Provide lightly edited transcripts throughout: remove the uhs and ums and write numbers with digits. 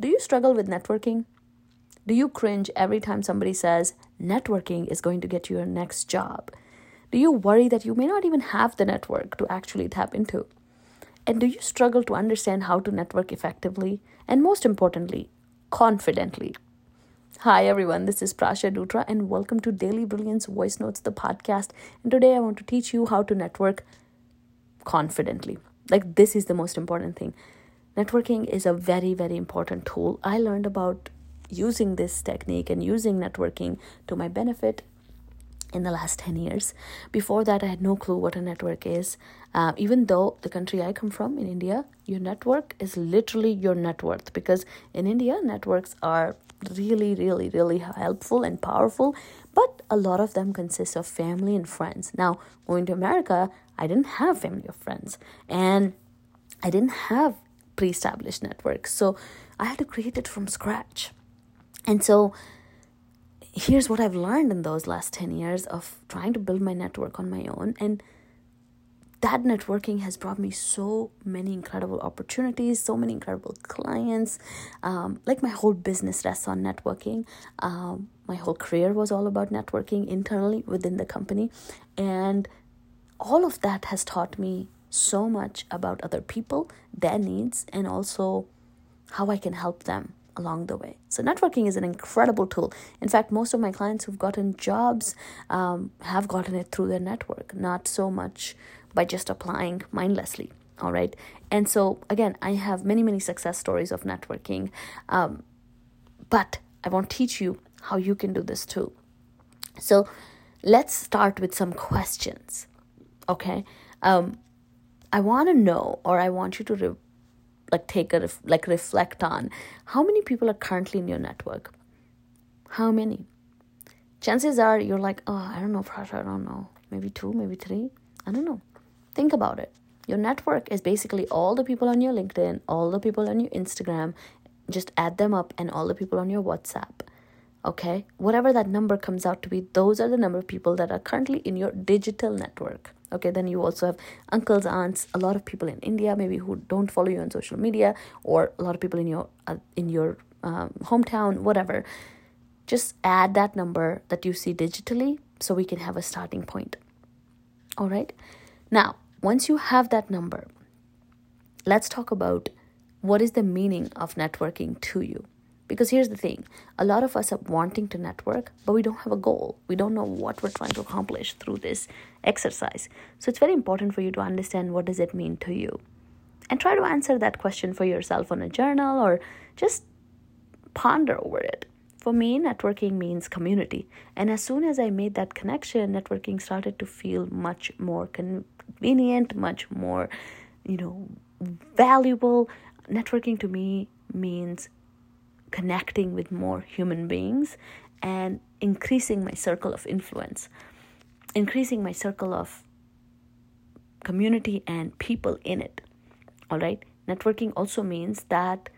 Do you struggle with networking? Do you cringe every time somebody says networking is going to get you your next job? Do you worry that you may not even have the network to actually tap into? And do you struggle to understand how to network effectively and, most importantly, confidently? Hi everyone, this is Prasha Dutra and welcome to Daily Brilliance Voice Notes, the podcast. And today I want to teach you how to network confidently. Like, this is the most important thing. Networking is a very, very important tool. I learned about using this technique and using networking to my benefit in the last 10 years. Before that, I had no clue what a network is. Even though the country I come from, in India, your network is literally your net worth. Because in India, networks are really helpful and powerful. But a lot of them consist of family and friends. Now, going to America, I didn't have family or friends. And I didn't have pre-established networks. So I had to create it from scratch. And so here's what I've learned in those last 10 years of trying to build my network on my own. And that networking has brought me so many incredible opportunities, so many incredible clients. Like, my whole business rests on networking. My whole career was all about networking internally within the company. And all of that has taught me so much about other people, their needs, and also how I can help them along the way. So networking is an incredible tool. In fact, most of my clients who've gotten jobs have gotten it through their network, not so much by just applying mindlessly. All right. And so again, I have many success stories of networking. But I want to teach you how you can do this too. So let's start with some questions. Okay. I want to know, or I want you to reflect on how many people are currently in your network. How many? Chances are you're like, oh, I don't know, Prasha, I don't know. Maybe 2, maybe 3. I don't know. Think about it. Your network is basically all the people on your LinkedIn, all the people on your Instagram. Just add them up, and all the people on your WhatsApp. Okay? Whatever that number comes out to be, those are the number of people that are currently in your digital network. Okay, then you also have uncles, aunts, a lot of people in India maybe who don't follow you on social media, or a lot of people in your hometown, whatever. Just add that number that you see digitally so we can have a starting point. All right. Now, once you have that number, let's talk about what is the meaning of networking to you. Because here's the thing, a lot of us are wanting to network, but we don't have a goal. We don't know what we're trying to accomplish through this exercise. So it's very important for you to understand, what does it mean to you? And try to answer that question for yourself on a journal, or just ponder over it. For me, networking means community. And as soon as I made that connection, networking started to feel much more convenient, much more, valuable. Networking to me means connecting with more human beings and increasing my circle of influence, increasing my circle of community and people in it. All right. Networking also means that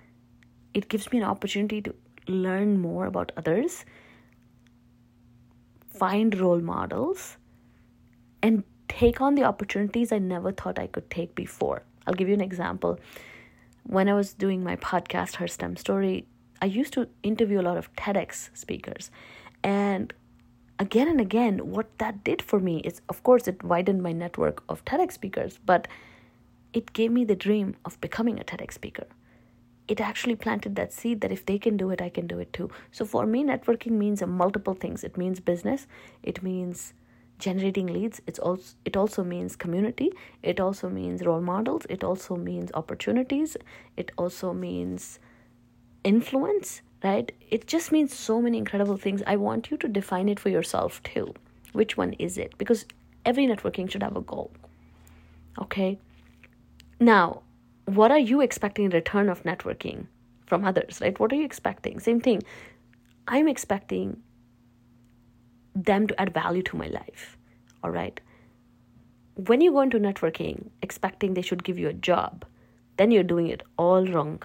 it gives me an opportunity to learn more about others, find role models, and take on the opportunities I never thought I could take before. I'll give you an example. When I was doing my podcast, Her STEM Story, I used to interview a lot of TEDx speakers. And again, what that did for me is, of course, it widened my network of TEDx speakers, but it gave me the dream of becoming a TEDx speaker. It actually planted that seed that if they can do it, I can do it too. So for me, networking means multiple things. It means business. It means generating leads. It also means community. It also means role models. It also means opportunities. It also means influence, right? It just means so many incredible things. I want you to define it for yourself too. Which one is it? Because every networking should have a goal. Okay. Now, what are you expecting in return of networking from others, right? What are you expecting? Same thing. I'm expecting them to add value to my life. All right. When you go into networking expecting they should give you a job, then you're doing it all wrong.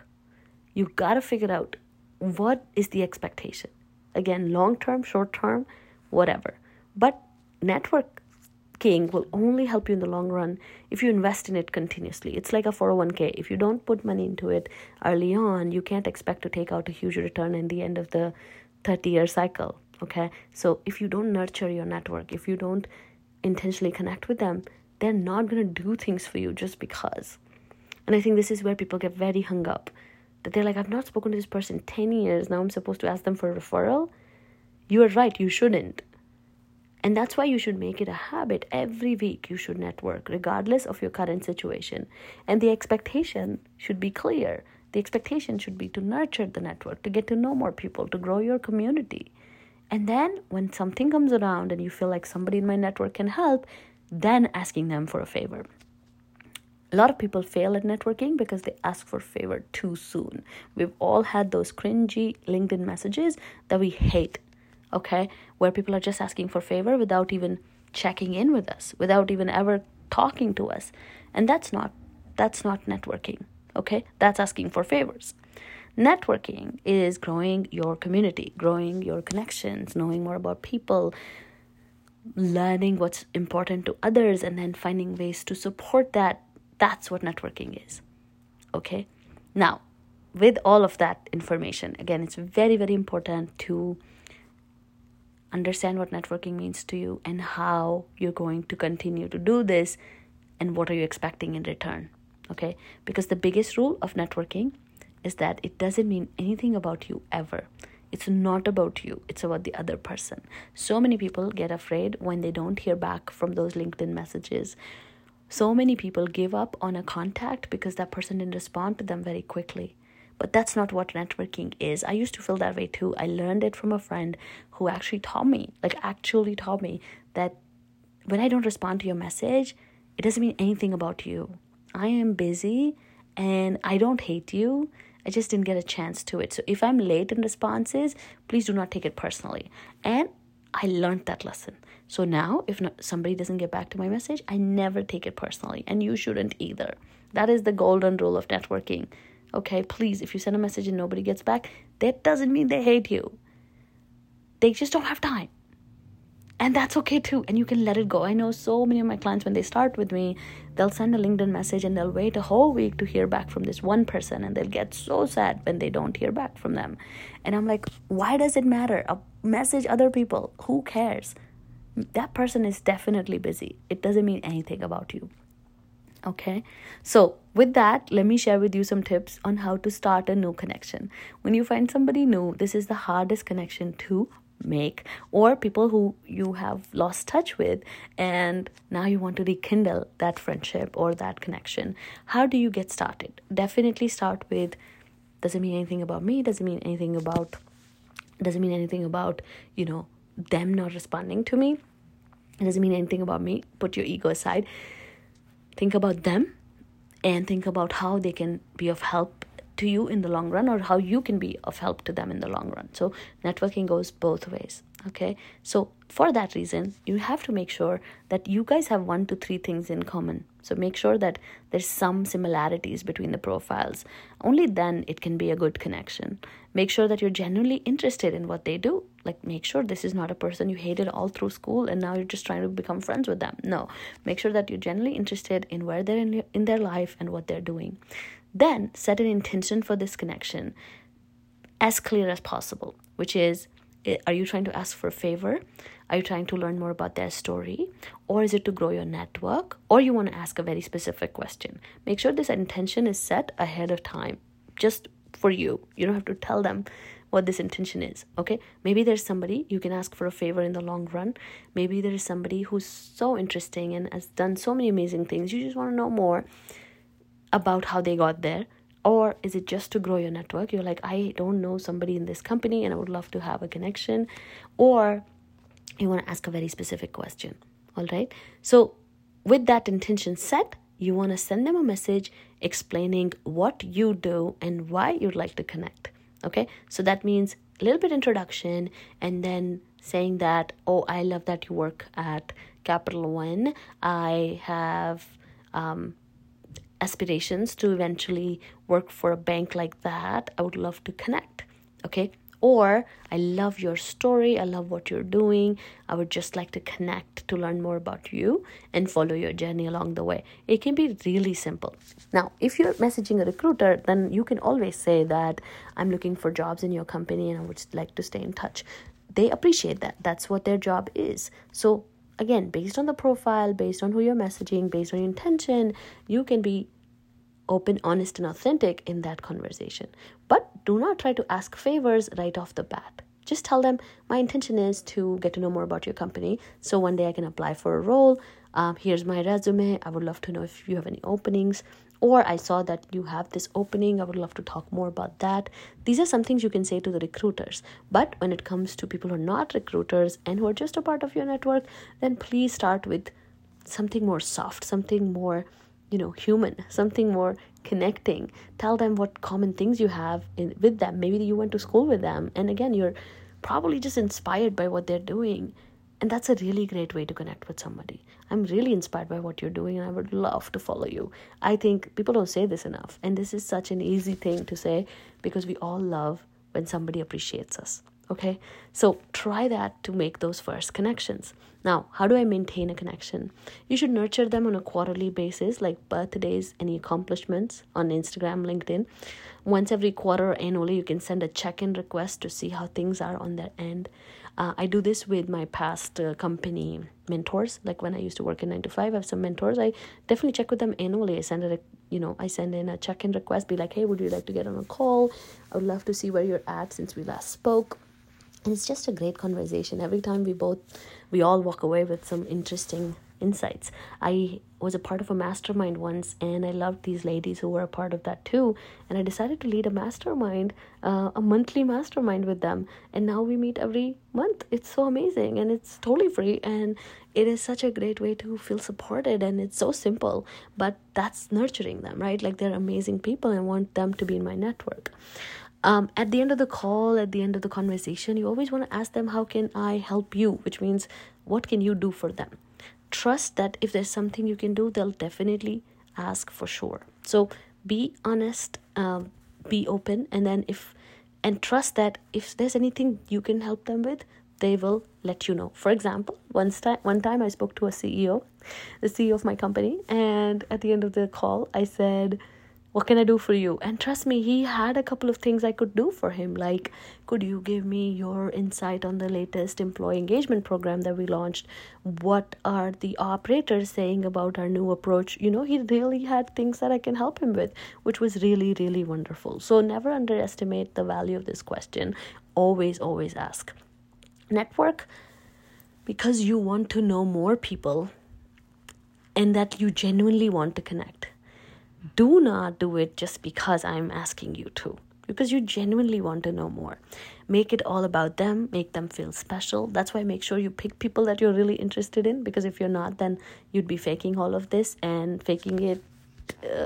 You got to figure out, what is the expectation? Again, long-term, short-term, whatever. But network working will only help you in the long run if you invest in it continuously. It's like a 401k. If you don't put money into it early on, you can't expect to take out a huge return in the end of the 30-year cycle, okay? So if you don't nurture your network, if you don't intentionally connect with them, they're not going to do things for you just because. And I think this is where people get very hung up. That they're like, I've not spoken to this person 10 years. Now I'm supposed to ask them for a referral? You are right, you shouldn't. And that's why you should make it a habit. Every week you should network, regardless of your current situation. And the expectation should be clear. The expectation should be to nurture the network, to get to know more people, to grow your community. And then when something comes around and you feel like somebody in my network can help, then asking them for a favor. A lot of people fail at networking because they ask for favor too soon. We've all had those cringy LinkedIn messages that we hate. Okay, where people are just asking for favor without even checking in with us, without even ever talking to us. And that's not networking, okay? That's asking for favors. Networking is growing your community, growing your connections, knowing more about people, learning what's important to others, and then finding ways to support that. That's what networking is, okay? Now, with all of that information, again, it's very, very important to understand what networking means to you and how you're going to continue to do this and what are you expecting in return, okay? Because the biggest rule of networking is that it doesn't mean anything about you ever. It's not about you. It's about the other person. So many people get afraid when they don't hear back from those LinkedIn messages. So many people give up on a contact because that person didn't respond to them very quickly. But that's not what networking is. I used to feel that way too. I learned it from a friend who actually taught me that when I don't respond to your message, it doesn't mean anything about you. I am busy and I don't hate you. I just didn't get a chance to it. So if I'm late in responses, please do not take it personally. And I learned that lesson. So now if somebody doesn't get back to my message, I never take it personally. And you shouldn't either. That is the golden rule of networking. Okay, please, if you send a message and nobody gets back, that doesn't mean they hate you. They just don't have time. And that's okay too. And you can let it go. I know so many of my clients, when they start with me, they'll send a LinkedIn message and they'll wait a whole week to hear back from this one person. And they'll get so sad when they don't hear back from them. And I'm like, why does it matter? Message other people. Who cares? That person is definitely busy. It doesn't mean anything about you. Okay, so with that, let me share with you some tips on how to start a new connection. When you find somebody new, this is the hardest connection to make, or people who you have lost touch with and now you want to rekindle that friendship or that connection. How do you get started? Definitely start with, doesn't mean anything about me, doesn't mean anything about, you know, them not responding to me. It doesn't mean anything about me. Put your ego aside. Think about them and think about how they can be of help to you in the long run, or how you can be of help to them in the long run. So networking goes both ways, okay? So for that reason, you have to make sure that you guys have 1 to 3 things in common. So make sure that there's some similarities between the profiles. Only then it can be a good connection. Make sure that you're genuinely interested in what they do. Like, make sure this is not a person you hated all through school and now you're just trying to become friends with them. No, make sure that you're genuinely interested in where they're in their life and what they're doing. Then set an intention for this connection as clear as possible, which is, are you trying to ask for a favor? Are you trying to learn more about their story? Or is it to grow your network? Or you want to ask a very specific question? Make sure this intention is set ahead of time, just for you. You don't have to tell them what this intention is, okay? Maybe there's somebody you can ask for a favor in the long run. Maybe there is somebody who's so interesting and has done so many amazing things. You just want to know more about how they got there. Or is it just to grow your network? You're like, I don't know somebody in this company and I would love to have a connection. Or you want to ask a very specific question, all right? So with that intention set, you want to send them a message explaining what you do and why you'd like to connect, okay? So that means a little bit introduction and then saying that, oh, I love that you work at Capital One. I have aspirations to eventually work for a bank like that. I would love to connect, okay? Or, I love your story, I love what you're doing, I would just like to connect to learn more about you and follow your journey along the way. It can be really simple. Now, if you're messaging a recruiter, then you can always say that I'm looking for jobs in your company and I would like to stay in touch. They appreciate that. That's what their job is. So again, based on the profile, based on who you're messaging, based on your intention, you can be open, honest, and authentic in that conversation. But do not try to ask favors right off the bat. Just tell them, my intention is to get to know more about your company. So one day I can apply for a role. Here's my resume. I would love to know if you have any openings. Or I saw that you have this opening. I would love to talk more about that. These are some things you can say to the recruiters. But when it comes to people who are not recruiters and who are just a part of your network, then please start with something more soft, something more human, something more connecting. Tell them what common things you have with them. Maybe you went to school with them. And again, you're probably just inspired by what they're doing. And that's a really great way to connect with somebody. I'm really inspired by what you're doing and I would love to follow you. I think people don't say this enough. And this is such an easy thing to say because we all love when somebody appreciates us. Okay, so try that to make those first connections. Now, how do I maintain a connection? You should nurture them on a quarterly basis, like birthdays, any accomplishments on Instagram, LinkedIn. Once every quarter or annually, you can send a check-in request to see how things are on their end. I do this with my past company mentors. Like when I used to work in 9 to 5, I have some mentors. I definitely check with them annually. I send it, I send in a check-in request, be like, hey, would you like to get on a call? I would love to see where you're at since we last spoke. And it's just a great conversation. Every time we all walk away with some interesting insights. I was a part of a mastermind once and I loved these ladies who were a part of that too. And I decided to lead a mastermind, a monthly mastermind with them. And now we meet every month. It's so amazing and it's totally free. And it is such a great way to feel supported and it's so simple. But that's nurturing them, right? Like they're amazing people and I want them to be in my network. At the end of the call, at the end of the conversation, you always want to ask them, how can I help you? Which means, what can you do for them? Trust that if there's something you can do, they'll definitely ask for sure. So be honest, be open, and trust that if there's anything you can help them with, they will let you know. For example, one time I spoke to the CEO of my company, and at the end of the call, I said, what can I do for you? And trust me, he had a couple of things I could do for him. Like, could you give me your insight on the latest employee engagement program that we launched? What are the operators saying about our new approach? He really had things that I can help him with, which was really, really wonderful. So never underestimate the value of this question. Always, always ask. Network, because you want to know more people and that you genuinely want to connect. Do not do it just because I'm asking you to, because you genuinely want to know more. Make it all about them. Make them feel special. That's why make sure you pick people that you're really interested in, because if you're not, then you'd be faking all of this, and faking it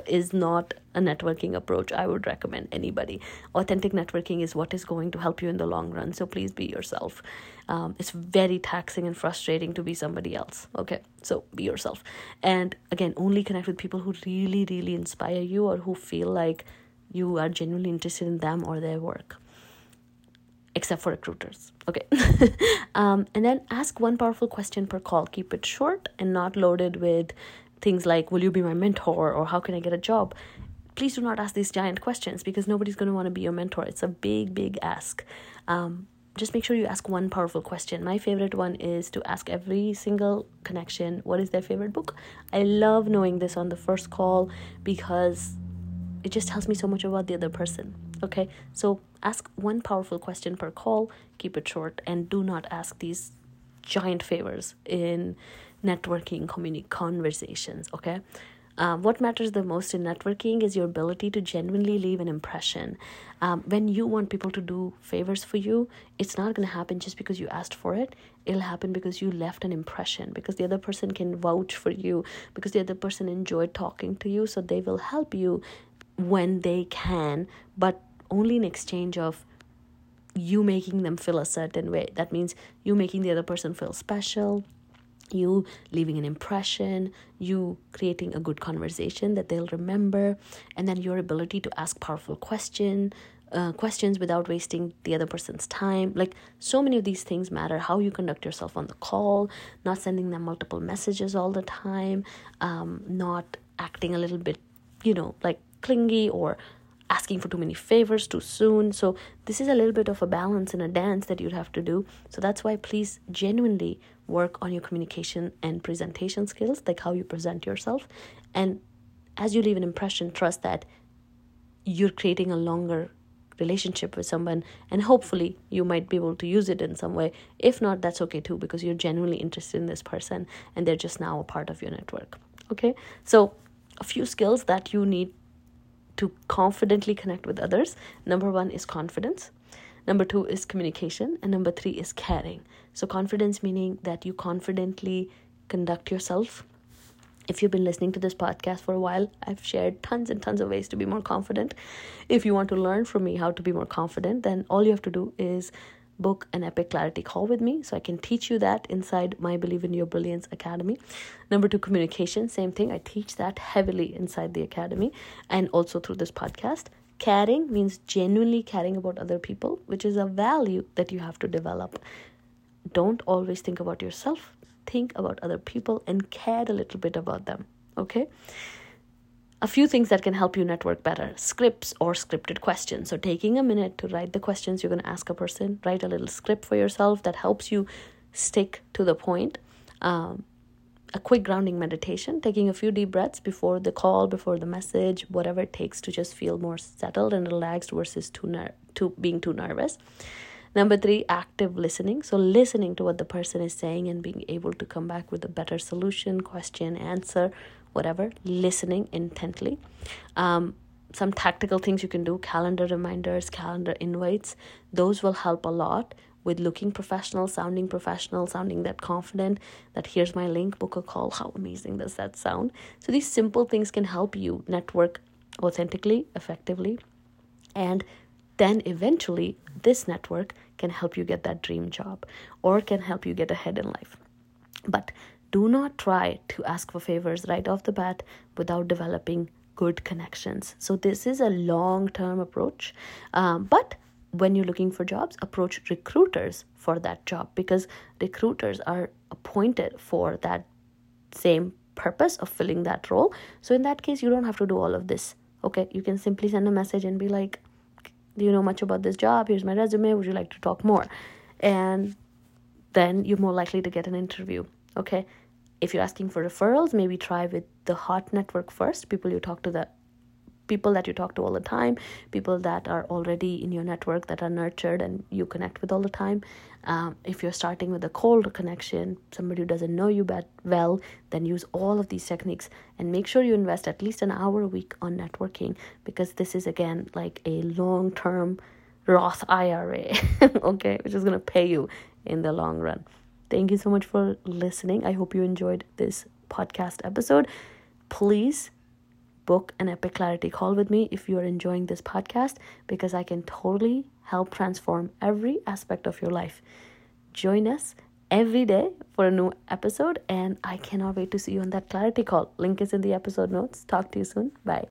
is not a networking approach I would recommend anybody. Authentic networking is what is going to help you in the long run. So please be yourself. It's very taxing and frustrating to be somebody else. Okay, so be yourself. And again, only connect with people who really, really inspire you or who feel like you are genuinely interested in them or their work. Except for recruiters. Okay. And then ask one powerful question per call. Keep it short and not loaded with things like, will you be my mentor, or how can I get a job? Please do not ask these giant questions because nobody's going to want to be your mentor. It's a big, big ask. Just make sure you ask one powerful question. My favorite one is to ask every single connection, what is their favorite book? I love knowing this on the first call because it just tells me so much about the other person. Okay, so ask one powerful question per call. Keep it short and do not ask these giant favors in networking conversations. Okay, what matters the most in networking is your ability to genuinely leave an impression. When you want people to do favors for you, it's not going to happen just because you asked for it. It'll happen because you left an impression, because the other person can vouch for you, because the other person enjoyed talking to you, so they will help you when they can, but only in exchange of you making them feel a certain way. That means you making the other person feel special, you leaving an impression, you creating a good conversation that they'll remember, and then your ability to ask powerful question, questions without wasting the other person's time. Like, so many of these things matter. How you conduct yourself on the call, not sending them multiple messages all the time, not acting a little bit, like clingy or asking for too many favors too soon. So this is a little bit of a balance and a dance that you'd have to do. So that's why please genuinely work on your communication and presentation skills, like how you present yourself. And as you leave an impression, trust that you're creating a longer relationship with someone, and hopefully you might be able to use it in some way. If not, that's okay too, because you're genuinely interested in this person and they're just now a part of your network. Okay, so a few skills that you need to confidently connect with others. Number one is confidence. Number two is communication. And number three is caring. So confidence meaning that you confidently conduct yourself. If you've been listening to this podcast for a while, I've shared tons and tons of ways to be more confident. If you want to learn from me how to be more confident, then all you have to do is book an epic clarity call with me so I can teach you that inside my Believe in Your Brilliance Academy. Number two, communication, same thing. I teach that heavily inside the academy and also through this podcast. Caring means genuinely caring about other people, which is a value that you have to develop. Don't always think about yourself. Think about other people and care a little bit about them, okay? A few things that can help you network better. Scripts or scripted questions. So taking a minute to write the questions you're going to ask a person. Write a little script for yourself that helps you stick to the point. A quick grounding meditation. Taking a few deep breaths before the call, before the message, whatever it takes to just feel more settled and relaxed versus being too nervous. Number three, active listening. So listening to what the person is saying and being able to come back with a better solution, question, answer, whatever. Listening intently. Some tactical things you can do, calendar reminders, calendar invites. Those will help a lot with looking professional, sounding that confident, that here's my link, book a call. How amazing does that sound? So these simple things can help you network authentically, effectively, and then eventually this network can help you get that dream job or can help you get ahead in life. But do not try to ask for favors right off the bat without developing good connections. So this is a long-term approach. But when you're looking for jobs, approach recruiters for that job, because recruiters are appointed for that same purpose of filling that role. So in that case, you don't have to do all of this. Okay, you can simply send a message and be like, do you know much about this job? Here's my resume. Would you like to talk more? And then you're more likely to get an interview. Okay, if you're asking for referrals, maybe try with the hot network first, people that you talk to all the time, people that are already in your network that are nurtured and you connect with all the time. If you're starting with a cold connection, somebody who doesn't know you that well, then use all of these techniques and make sure you invest at least an hour a week on networking, because this is, again, like a long-term Roth IRA, okay, which is going to pay you in the long run. Thank you so much for listening. I hope you enjoyed this podcast episode. Please book an epic clarity call with me if you're enjoying this podcast, because I can totally help transform every aspect of your life. Join us every day for a new episode, and I cannot wait to see you on that clarity call. Link is in the episode notes. Talk to you soon. Bye.